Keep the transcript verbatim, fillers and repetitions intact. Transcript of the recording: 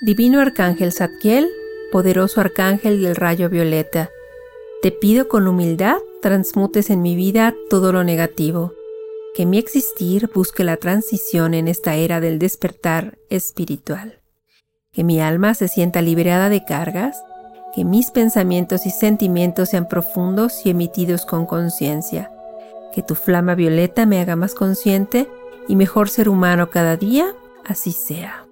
Divino Arcángel Zadkiel, poderoso Arcángel del Rayo Violeta, te pido con humildad transmutes en mi vida todo lo negativo, que mi existir busque la transición en esta era del despertar espiritual, que mi alma se sienta liberada de cargas, que mis pensamientos y sentimientos sean profundos y emitidos con conciencia, que tu flama violeta me haga más consciente y mejor ser humano cada día, así sea.